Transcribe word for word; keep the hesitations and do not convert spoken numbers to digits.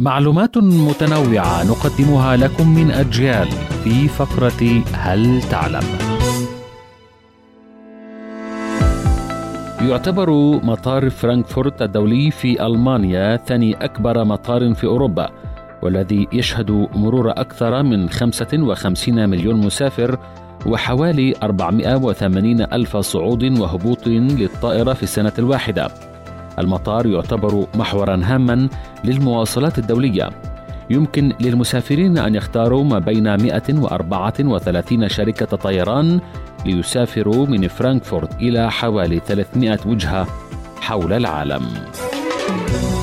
معلومات متنوعة نقدمها لكم من أجيال في فقرة هل تعلم؟ يعتبر مطار فرانكفورت الدولي في ألمانيا ثاني أكبر مطار في أوروبا، والذي يشهد مرور أكثر من خمسة وخمسين مليون مسافر وحوالي أربعمائة وثمانين ألف صعود وهبوط للطائرة في السنة الواحدة. المطار يعتبر محوراً هاماً للمواصلات الدولية، يمكن للمسافرين أن يختاروا ما بين مائة وأربعة وثلاثين شركة طيران ليسافروا من فرانكفورت إلى حوالي ثلاثمائة وجهة حول العالم.